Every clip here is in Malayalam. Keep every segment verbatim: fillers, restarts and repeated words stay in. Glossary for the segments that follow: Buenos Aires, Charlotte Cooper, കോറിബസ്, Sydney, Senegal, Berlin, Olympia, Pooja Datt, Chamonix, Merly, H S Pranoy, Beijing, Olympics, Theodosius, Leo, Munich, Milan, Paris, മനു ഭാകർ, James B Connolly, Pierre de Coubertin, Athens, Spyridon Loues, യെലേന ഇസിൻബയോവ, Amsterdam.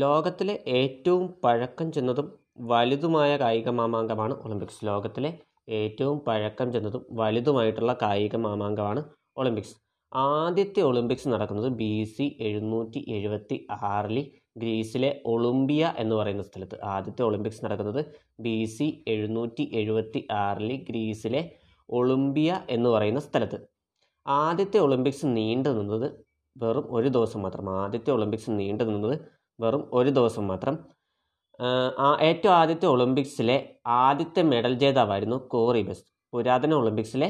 ലോകത്തിലെ ഏറ്റവും പഴക്കം ചെന്നതും വലുതുമായ കായിക മാമാങ്കമാണ് ഒളിമ്പിക്സ്. ലോകത്തിലെ ഏറ്റവും പഴക്കം ചെന്നതും വലുതുമായിട്ടുള്ള കായിക മാമാങ്കമാണ് ഒളിമ്പിക്സ്. ആദ്യത്തെ ഒളിമ്പിക്സ് നടക്കുന്നത് ബി സി എഴുന്നൂറ്റി എഴുപത്തി ആറിൽ ഗ്രീസിലെ ഒളിമ്പിയ എന്ന് പറയുന്ന സ്ഥലത്ത്. ആദ്യത്തെ ഒളിമ്പിക്സ് നടക്കുന്നത് ബി സി എഴുന്നൂറ്റി എഴുപത്തി ആറിൽ ഗ്രീസിലെ ഒളിമ്പിയ എന്ന് പറയുന്ന സ്ഥലത്ത്. ആദ്യത്തെ ഒളിമ്പിക്സ് നീണ്ടു നിന്നത് വെറും ഒരു ദിവസം മാത്രം. ആദ്യത്തെ ഒളിമ്പിക്സ് നീണ്ടു നിന്നത് വെറും ഒരു ദിവസം മാത്രം. ഏറ്റവും ആദ്യത്തെ ഒളിമ്പിക്സിലെ ആദ്യത്തെ മെഡൽ ജേതാവായിരുന്നു കോറിബസ്. പുരാതന ഒളിമ്പിക്സിലെ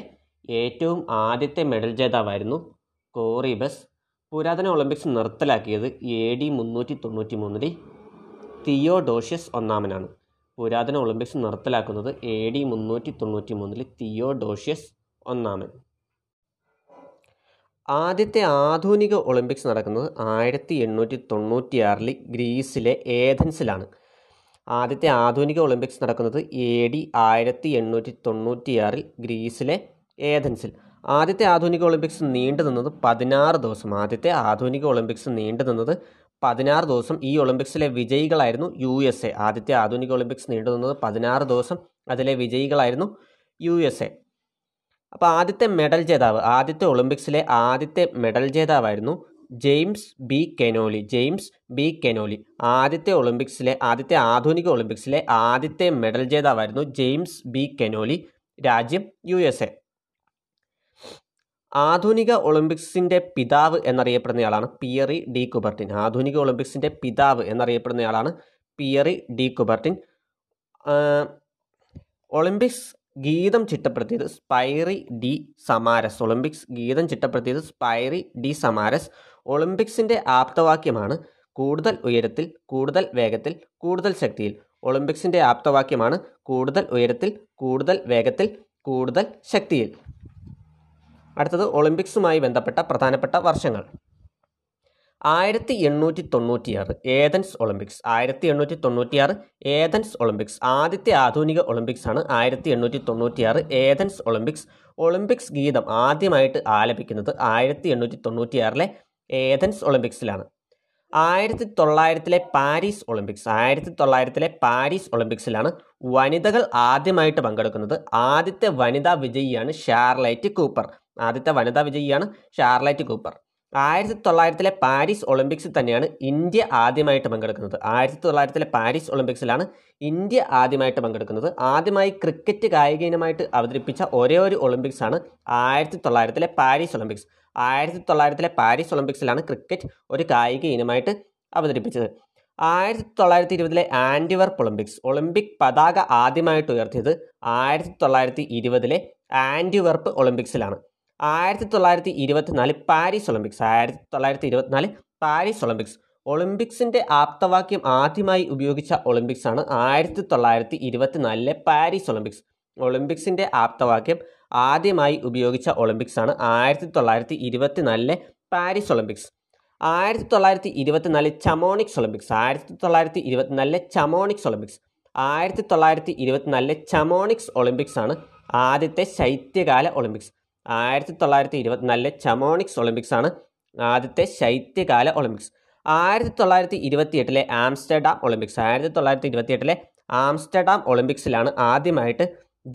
ഏറ്റവും ആദ്യത്തെ മെഡൽ ജേതാവായിരുന്നു കോറിബസ്. പുരാതന ഒളിമ്പിക്സ് നിർത്തലാക്കിയത് എ ഡി മുന്നൂറ്റി തൊണ്ണൂറ്റി മൂന്നിൽ തിയോഡോഷ്യസ് ഒന്നാമനാണ്. പുരാതന ഒളിമ്പിക്സ് നിർത്തലാക്കുന്നത് എ ഡി മുന്നൂറ്റി തൊണ്ണൂറ്റി മൂന്നിൽ തിയോഡോഷ്യസ് ഒന്നാമൻ. ആദ്യത്തെ ആധുനിക ഒളിമ്പിക്സ് നടക്കുന്നത് ആയിരത്തി എണ്ണൂറ്റി തൊണ്ണൂറ്റി ആറിൽ ഗ്രീസിലെ ഏഥൻസിലാണ്. ആദ്യത്തെ ആധുനിക ഒളിമ്പിക്സ് നടക്കുന്നത് എ ഡി ആയിരത്തി എണ്ണൂറ്റി തൊണ്ണൂറ്റി ആറിൽ ഗ്രീസിലെ ഏഥൻസിൽ. ആദ്യത്തെ ആധുനിക ഒളിമ്പിക്സ് നീണ്ടു നിന്നത് പതിനാറ് ദിവസം. ആദ്യത്തെ ആധുനിക ഒളിമ്പിക്സ് നീണ്ടു നിന്നത് പതിനാറ് ദിവസം. ഈ ഒളിമ്പിക്സിലെ വിജയികളായിരുന്നു യു എസ് എ. ആദ്യത്തെ ആധുനിക ഒളിമ്പിക്സ് നീണ്ടു നിന്നത് പതിനാറ് ദിവസം. അതിലെ വിജയികളായിരുന്നു യു എസ് എ. അപ്പോൾ ആദ്യത്തെ മെഡൽ ജേതാവ്, ആദ്യത്തെ ഒളിമ്പിക്സിലെ ആദ്യത്തെ മെഡൽ ജേതാവായിരുന്നു James B Connolly. James B Connolly ആദ്യത്തെ ഒളിമ്പിക്സിലെ ആദ്യത്തെ ആധുനിക ഒളിമ്പിക്സിലെ ആദ്യത്തെ മെഡൽ ജേതാവായിരുന്നു ജെയിംസ് ബി കെനോലി. രാജ്യം യു എസ് എ. ആധുനിക ഒളിമ്പിക്സിൻ്റെ പിതാവ് എന്നറിയപ്പെടുന്നയാളാണ് പിയറി ഡി കുബർട്ടിൻ. ആധുനിക ഒളിമ്പിക്സിൻ്റെ പിതാവ് എന്നറിയപ്പെടുന്നയാളാണ് പിയറി ഡി കുബർട്ടിൻ. ഒളിമ്പിക്സ് ഗീതം ചിട്ടപ്പെടുത്തിയത് സ്പൈറി ഡി സമാരസ്. ഒളിമ്പിക്സ് ഗീതം ചിട്ടപ്പെടുത്തിയത് സ്പൈറി ഡി സമാരസ്. ഒളിമ്പിക്സിൻ്റെ ആപ്തവാക്യമാണ് കൂടുതൽ ഉയരത്തിൽ, കൂടുതൽ വേഗത്തിൽ, കൂടുതൽ ശക്തിയിൽ. ഒളിമ്പിക്സിൻ്റെ ആപ്തവാക്യമാണ് കൂടുതൽ ഉയരത്തിൽ, കൂടുതൽ വേഗത്തിൽ, കൂടുതൽ ശക്തിയിൽ. അടുത്തത് ഒളിമ്പിക്സുമായി ബന്ധപ്പെട്ട പ്രധാനപ്പെട്ട വർഷങ്ങൾ. ആയിരത്തി എണ്ണൂറ്റി തൊണ്ണൂറ്റിയാറ് ഏഥൻസ് ഒളിമ്പിക്സ്. ആയിരത്തി എണ്ണൂറ്റി തൊണ്ണൂറ്റിയാറ് ഏഥൻസ് ഒളിമ്പിക്സ് ആദ്യത്തെ ആധുനിക ഒളിമ്പിക്സ് ആണ്. ആയിരത്തി എണ്ണൂറ്റി തൊണ്ണൂറ്റിയാറ് ഏഥൻസ് ഒളിമ്പിക്സ്. ഒളിമ്പിക്സ് ഗീതം ആദ്യമായിട്ട് ആലപിക്കുന്നത് ആയിരത്തി എണ്ണൂറ്റി തൊണ്ണൂറ്റിയാറിലെ ഏഥൻസ് ഒളിമ്പിക്സിലാണ്. ആയിരത്തി തൊള്ളായിരത്തിലെ പാരീസ് ഒളിമ്പിക്സ്. ആയിരത്തി തൊള്ളായിരത്തിലെ പാരീസ് ഒളിമ്പിക്സിലാണ് വനിതകൾ ആദ്യമായിട്ട് പങ്കെടുക്കുന്നത്. ആദ്യത്തെ വനിതാ വിജയിയാണ് ഷാർലൈറ്റ് കൂപ്പർ. ആദ്യത്തെ വനിതാ വിജയിയാണ് ഷാർലൈറ്റ് കൂപ്പർ. ആയിരത്തി തൊള്ളായിരത്തിലെ പാരീസ് ഒളിമ്പിക്സിൽ തന്നെയാണ് ഇന്ത്യ ആദ്യമായിട്ട് പങ്കെടുക്കുന്നത്. ആയിരത്തി തൊള്ളായിരത്തിലെ പാരീസ് ഒളിമ്പിക്സിലാണ് ഇന്ത്യ ആദ്യമായിട്ട് പങ്കെടുക്കുന്നത്. ആദ്യമായി ക്രിക്കറ്റ് കായിക ഇനമായിട്ട് അവതരിപ്പിച്ച ഒരേ ഒരു ഒളിമ്പിക്സാണ് ആയിരത്തി തൊള്ളായിരത്തിലെ പാരീസ് ഒളിമ്പിക്സ്. ആയിരത്തി തൊള്ളായിരത്തിലെ പാരീസ് ഒളിമ്പിക്സിലാണ് ക്രിക്കറ്റ് ഒരു കായിക ഇനമായിട്ട് അവതരിപ്പിച്ചത്. ആയിരത്തി തൊള്ളായിരത്തി ഇരുപതിലെ ആൻറ്റ്വർപ്പ് ഒളിമ്പിക്സ്. ഒളിമ്പിക് പതാക ആദ്യമായിട്ട് ഉയർത്തിയത് ആയിരത്തി തൊള്ളായിരത്തി ഇരുപതിലെ ആൻറ്റ്വർപ്പ് ഒളിമ്പിക്സിലാണ്. ആയിരത്തി തൊള്ളായിരത്തി ഇരുപത്തിനാല് പാരീസ് ഒളിമ്പിക്സ്. ആയിരത്തി തൊള്ളായിരത്തി ഇരുപത്തിനാല് പാരീസ് ഒളിമ്പിക്സ്. ഒളിമ്പിക്സിൻ്റെ ആപ്തവാക്യം ആദ്യമായി ഉപയോഗിച്ച ഒളിമ്പിക്സാണ് ആയിരത്തി തൊള്ളായിരത്തി ഇരുപത്തിനാലിലെ പാരീസ് ഒളിമ്പിക്സ്. ഒളിമ്പിക്സിൻ്റെ ആപ്തവാക്യം ആദ്യമായി ഉപയോഗിച്ച ഒളിമ്പിക്സാണ് ആയിരത്തി തൊള്ളായിരത്തി ഇരുപത്തിനാലിലെ പാരീസ് ഒളിമ്പിക്സ്. ആയിരത്തി തൊള്ളായിരത്തി ഇരുപത്തിനാല് ചമോണിക്സ് ഒളിമ്പിക്സ്. ആയിരത്തി തൊള്ളായിരത്തി ഇരുപത്തിനാലിലെ ചമോണിക്സ് ഒളിമ്പിക്സ്. ആയിരത്തി തൊള്ളായിരത്തി ഇരുപത്തിനാലിലെ ചമോണിക്സ് ഒളിമ്പിക്സാണ് ആദ്യത്തെ ശൈത്യകാല ഒളിമ്പിക്സ്. ആയിരത്തി തൊള്ളായിരത്തി ഇരുപത്തിനാലിലെ ചമോണിക്സ് ഒളിമ്പിക്സാണ് ആദ്യത്തെ ശൈത്യകാല ഒളിമ്പിക്സ്. ആയിരത്തി തൊള്ളായിരത്തി ഇരുപത്തിയെട്ടിലെ ആംസ്റ്റർഡാം ഒളിമ്പിക്സ്. ആയിരത്തി തൊള്ളായിരത്തി ഇരുപത്തിയെട്ടിലെ ആംസ്റ്റർഡാം ഒളിമ്പിക്സിലാണ് ആദ്യമായിട്ട്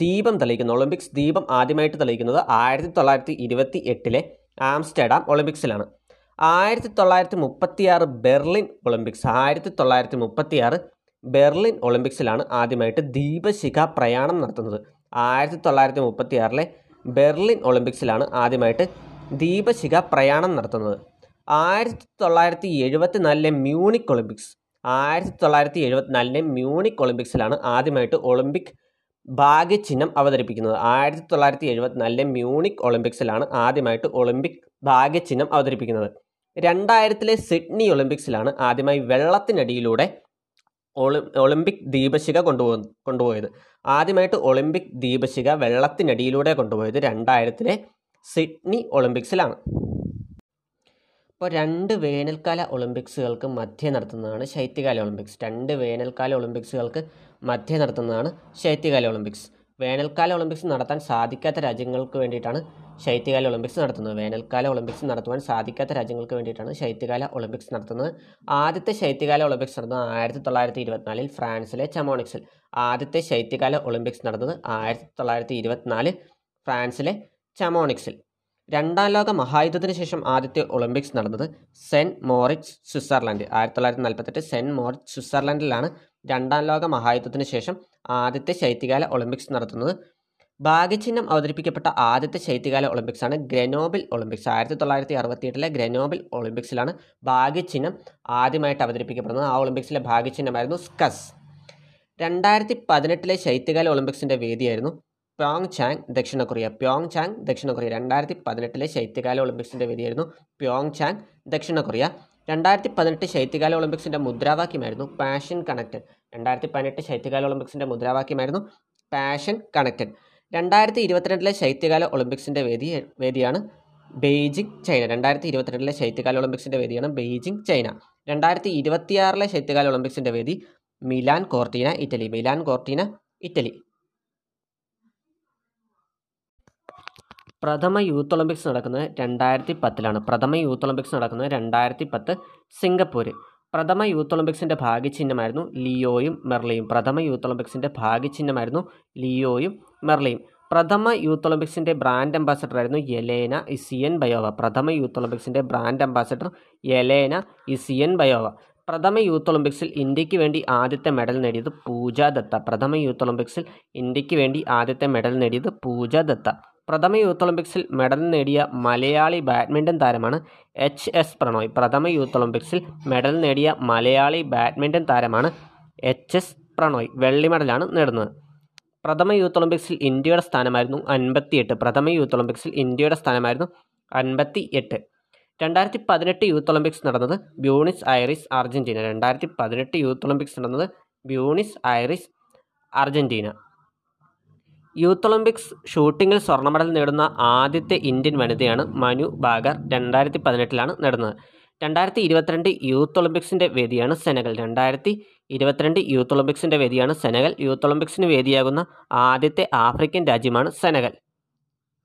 ദീപം തെളിയിക്കുന്നത്. ഒളിമ്പിക്സ് ദീപം ആദ്യമായിട്ട് തെളിയിക്കുന്നത് ആയിരത്തി തൊള്ളായിരത്തി ഇരുപത്തി എട്ടിലെ ആംസ്റ്റർഡാം ഒളിമ്പിക്സിലാണ്. ആയിരത്തി തൊള്ളായിരത്തി മുപ്പത്തിയാറ് ബെർലിൻ ഒളിമ്പിക്സ്. ആയിരത്തി തൊള്ളായിരത്തി മുപ്പത്തിയാറ് ബെർലിൻ ഒളിമ്പിക്സിലാണ് ആദ്യമായിട്ട് ദീപശിഖ പ്രയാണം നടത്തുന്നത്. ആയിരത്തി തൊള്ളായിരത്തി മുപ്പത്തിയാറിലെ ബെർലിൻ ഒളിമ്പിക്സിലാണ് ആദ്യമായിട്ട് ദീപശിഖ പ്രയാണം നടത്തുന്നത്. ആയിരത്തി തൊള്ളായിരത്തി എഴുപത്തിനാലിലെ മ്യൂണിക് ഒളിമ്പിക്സ്. ആയിരത്തി തൊള്ളായിരത്തി എഴുപത്തിനാലിലെ മ്യൂണിക് ഒളിമ്പിക്സിലാണ് ആദ്യമായിട്ട് ഒളിമ്പിക് ഭാഗ്യചിഹ്നം അവതരിപ്പിക്കുന്നത്. ആയിരത്തി തൊള്ളായിരത്തി എഴുപത്തിനാലിലെ മ്യൂണിക് ഒളിമ്പിക്സിലാണ് ആദ്യമായിട്ട് ഒളിമ്പിക് ഭാഗ്യചിഹ്നം അവതരിപ്പിക്കുന്നത്. രണ്ടായിരത്തിലെ സിഡ്നി ഒളിമ്പിക്സിലാണ് ആദ്യമായി വെള്ളത്തിനടിയിലൂടെ ഒളി ഒളിമ്പിക് ദീപശിഖ കൊണ്ടുപോകുന്ന കൊണ്ടുപോയത് ആദ്യമായിട്ട് ഒളിമ്പിക് ദീപശിഖ വെള്ളത്തിനടിയിലൂടെ കൊണ്ടുപോയത് രണ്ടായിരത്തിലെ സിഡ്നി ഒളിമ്പിക്സിലാണ്. ഇപ്പോൾ രണ്ട് വേനൽക്കാല ഒളിമ്പിക്സുകൾക്ക് മധ്യേ നടത്തുന്നതാണ് ശൈത്യകാല ഒളിമ്പിക്സ്. രണ്ട് വേനൽക്കാല ഒളിമ്പിക്സുകൾക്ക് മധ്യേ നടത്തുന്നതാണ് ശൈത്യകാല ഒളിമ്പിക്സ്. വേനൽക്കാല ഒളിമ്പിക്സ് നടത്താൻ സാധിക്കാത്ത രാജ്യങ്ങൾക്ക് വേണ്ടിയിട്ടാണ് ശൈത്യകാല ഒളിമ്പിക്സ് നടത്തുന്നത്. വേനൽക്കാല ഒളിമ്പിക്സ് നടത്തുവാൻ സാധിക്കാത്ത രാജ്യങ്ങൾക്ക് വേണ്ടിയിട്ടാണ് ശൈത്യകാല ഒളിമ്പിക്സ് നടത്തുന്നത്. ആദ്യത്തെ ശൈത്യകാല ഒളിമ്പിക്സ് നടന്നത് ആയിരത്തി തൊള്ളായിരത്തി ഇരുപത്തിനാലിൽ ഫ്രാൻസിലെ ചമോണിക്സിൽ. ആദ്യത്തെ ശൈത്യകാല ഒളിമ്പിക്സ് നടന്നത് ആയിരത്തി തൊള്ളായിരത്തി ഇരുപത്തിനാല് ഫ്രാൻസിലെ ചമോണിക്സിൽ. രണ്ടാം ലോക മഹായുദ്ധത്തിന് ശേഷം ആദ്യത്തെ ഒളിമ്പിക്സ് നടന്നത് സെൻറ്റ് മോറിറ്റ്സ് സ്വിറ്റ്സർലൻഡ്. ആയിരത്തി തൊള്ളായിരത്തി നാൽപ്പത്തെട്ട് സെൻറ്റ് മോറിറ്റ്സ് സ്വിറ്റ്സർലൻഡിലാണ് രണ്ടാം ലോക മഹായുദ്ധത്തിന് ശേഷം ആദ്യത്തെ ശൈത്യകാല ഒളിമ്പിക്സ് നടത്തുന്നത്. ഭാഗ്യചിഹ്നം അവതരിപ്പിക്കപ്പെട്ട ആദ്യത്തെ ശൈത്യകാല ഒളിമ്പിക്സാണ് ഗ്രെനോബിൾ ഒളിമ്പിക്സ്. ആയിരത്തി തൊള്ളായിരത്തി അറുപത്തി എട്ടിലെ ഗ്രെനോബിൾ ഒളിമ്പിക്സിലാണ് ഭാഗ്യചിഹ്നം ആദ്യമായിട്ട് അവതരിപ്പിക്കപ്പെടുന്നത്. ആ ഒളിമ്പിക്സിലെ ഭാഗ്യചിഹ്നമായിരുന്നു സ്കസ്. രണ്ടായിരത്തി പതിനെട്ടിലെ ശൈത്യകാല ഒളിമ്പിക്സിൻ്റെ വേദിയായിരുന്നു പ്യോങ്ചാങ് ദക്ഷിണ കൊറിയ. പ്യോങ്ചാങ് ദക്ഷിണ കൊറിയ രണ്ടായിരത്തി പതിനെട്ടിലെ ശൈത്യകാല ഒളിമ്പിക്സിൻ്റെ വേദിയായിരുന്നു പ്യോങ്ചാങ് ദക്ഷിണ കൊറിയ. രണ്ടായിരത്തി പതിനെട്ട് ശൈത്യകാല ഒളിമ്പിക്സിൻ്റെ മുദ്രാവാക്യമായിരുന്നു പാഷൻ കണക്റ്റഡ്. രണ്ടായിരത്തി പതിനെട്ട് ശൈത്യകാല ഒളിമ്പിക്സിൻ്റെ മുദ്രാവാക്യമായിരുന്നു പാഷൻ കണക്റ്റഡ്. രണ്ടായിരത്തി ഇരുപത്തിരണ്ടിലെ ശൈത്യകാല ഒളിമ്പിക്സിൻ്റെ വേദി വേദിയാണ് ബെയ്ജിങ് ചൈന. രണ്ടായിരത്തി ഇരുപത്തിരണ്ടിലെ ശൈത്യകാല ഒളിമ്പിക്സിൻ്റെ വേദിയാണ് ബെയ്ജിങ് ചൈന. രണ്ടായിരത്തി ഇരുപത്തിയാറിലെ ശൈത്യകാല ഒളിമ്പിക്സിൻ്റെ വേദി Milan Cortina Italy. Milan Cortina Italy. പ്രഥമ യൂത്ത് ഒളിമ്പിക്സ് നടക്കുന്നത് രണ്ടായിരത്തി പത്തിലാണ്. പ്രഥമ യൂത്ത് ഒളിമ്പിക്സ് നടക്കുന്നത് രണ്ടായിരത്തി പത്ത് സിംഗപ്പൂർ. പ്രഥമ യൂത്ത് ഒളിമ്പിക്സിൻ്റെ ഭാഗ്യചിഹ്നമായിരുന്നു ലിയോയും മെർലിയും. പ്രഥമ യൂത്ത് ഒളിമ്പിക്സിൻ്റെ ഭാഗ്യചിഹ്നമായിരുന്നു ലിയോയും മെർലിയും. പ്രഥമ യൂത്ത് ഒളിമ്പിക്സിൻ്റെ ബ്രാൻഡ് അംബാസഡറായിരുന്നു യെലേന ഇസിൻബയോവ. പ്രഥമ യൂത്ത് ഒളിമ്പിക്സിൻ്റെ ബ്രാൻഡ് അംബാസഡർ യെലേന ഇസിൻബയോവ. പ്രഥമ യൂത്ത് ഒളിമ്പിക്സിൽ ഇന്ത്യക്ക് വേണ്ടി ആദ്യത്തെ മെഡൽ നേടിയത് പൂജ ദത്ത. പ്രഥമ യൂത്ത് ഒളിമ്പിക്സിൽ ഇന്ത്യക്ക് വേണ്ടി ആദ്യത്തെ മെഡൽ നേടിയത് പൂജ ദത്ത. പ്രഥമ യൂത്ത് ഒളിമ്പിക്സിൽ മെഡൽ നേടിയ മലയാളി ബാഡ്മിൻ്റൺ താരമാണ് എച്ച് എസ് പ്രണോയ്. പ്രഥമ യൂത്ത് ഒളിമ്പിക്സിൽ മെഡൽ നേടിയ മലയാളി ബാഡ്മിൻ്റൺ താരമാണ് എച്ച് എസ് പ്രണോയ്. വെള്ളി മെഡലാണ് നേടുന്നത്. പ്രഥമ യൂത്ത് ഒളിമ്പിക്സിൽ ഇന്ത്യയുടെ സ്ഥാനമായിരുന്നു അൻപത്തിയെട്ട്. പ്രഥമ യൂത്ത് ഒളിമ്പിക്സിൽ ഇന്ത്യയുടെ സ്ഥാനമായിരുന്നു അൻപത്തി എട്ട്. രണ്ടായിരത്തി പതിനെട്ട് യൂത്ത് ഒളിമ്പിക്സ് നടന്നത് ബ്യൂണിസ് ഐറിസ് അർജൻറ്റീന. രണ്ടായിരത്തി പതിനെട്ട് യൂത്ത് ഒളിമ്പിക്സ് നടന്നത് Buenos Aires Argentina. Youth Olympics ഷൂട്ടിങ്ങിൽ സ്വർണ്ണ മെഡൽ നേടുന്ന ആദ്യത്തെ ഇന്ത്യൻ വനിതയാണ് മനു ഭാകർ. രണ്ടായിരത്തി പതിനെട്ടിലാണ് നേടുന്നത്. രണ്ടായിരത്തി ഇരുപത്തിരണ്ട് യൂത്ത് ഒളിമ്പിക്സിൻ്റെ വേദിയാണ് സെനഗൽ. രണ്ടായിരത്തി ഇരുപത്തിരണ്ട് യൂത്ത് ഒളിമ്പിക്സിൻ്റെ വേദിയാണ് സെനഗൽ. യൂത്ത് ഒളിമ്പിക്സിന് വേദിയാകുന്ന ആദ്യത്തെ ആഫ്രിക്കൻ രാജ്യമാണ് സെനഗൽ.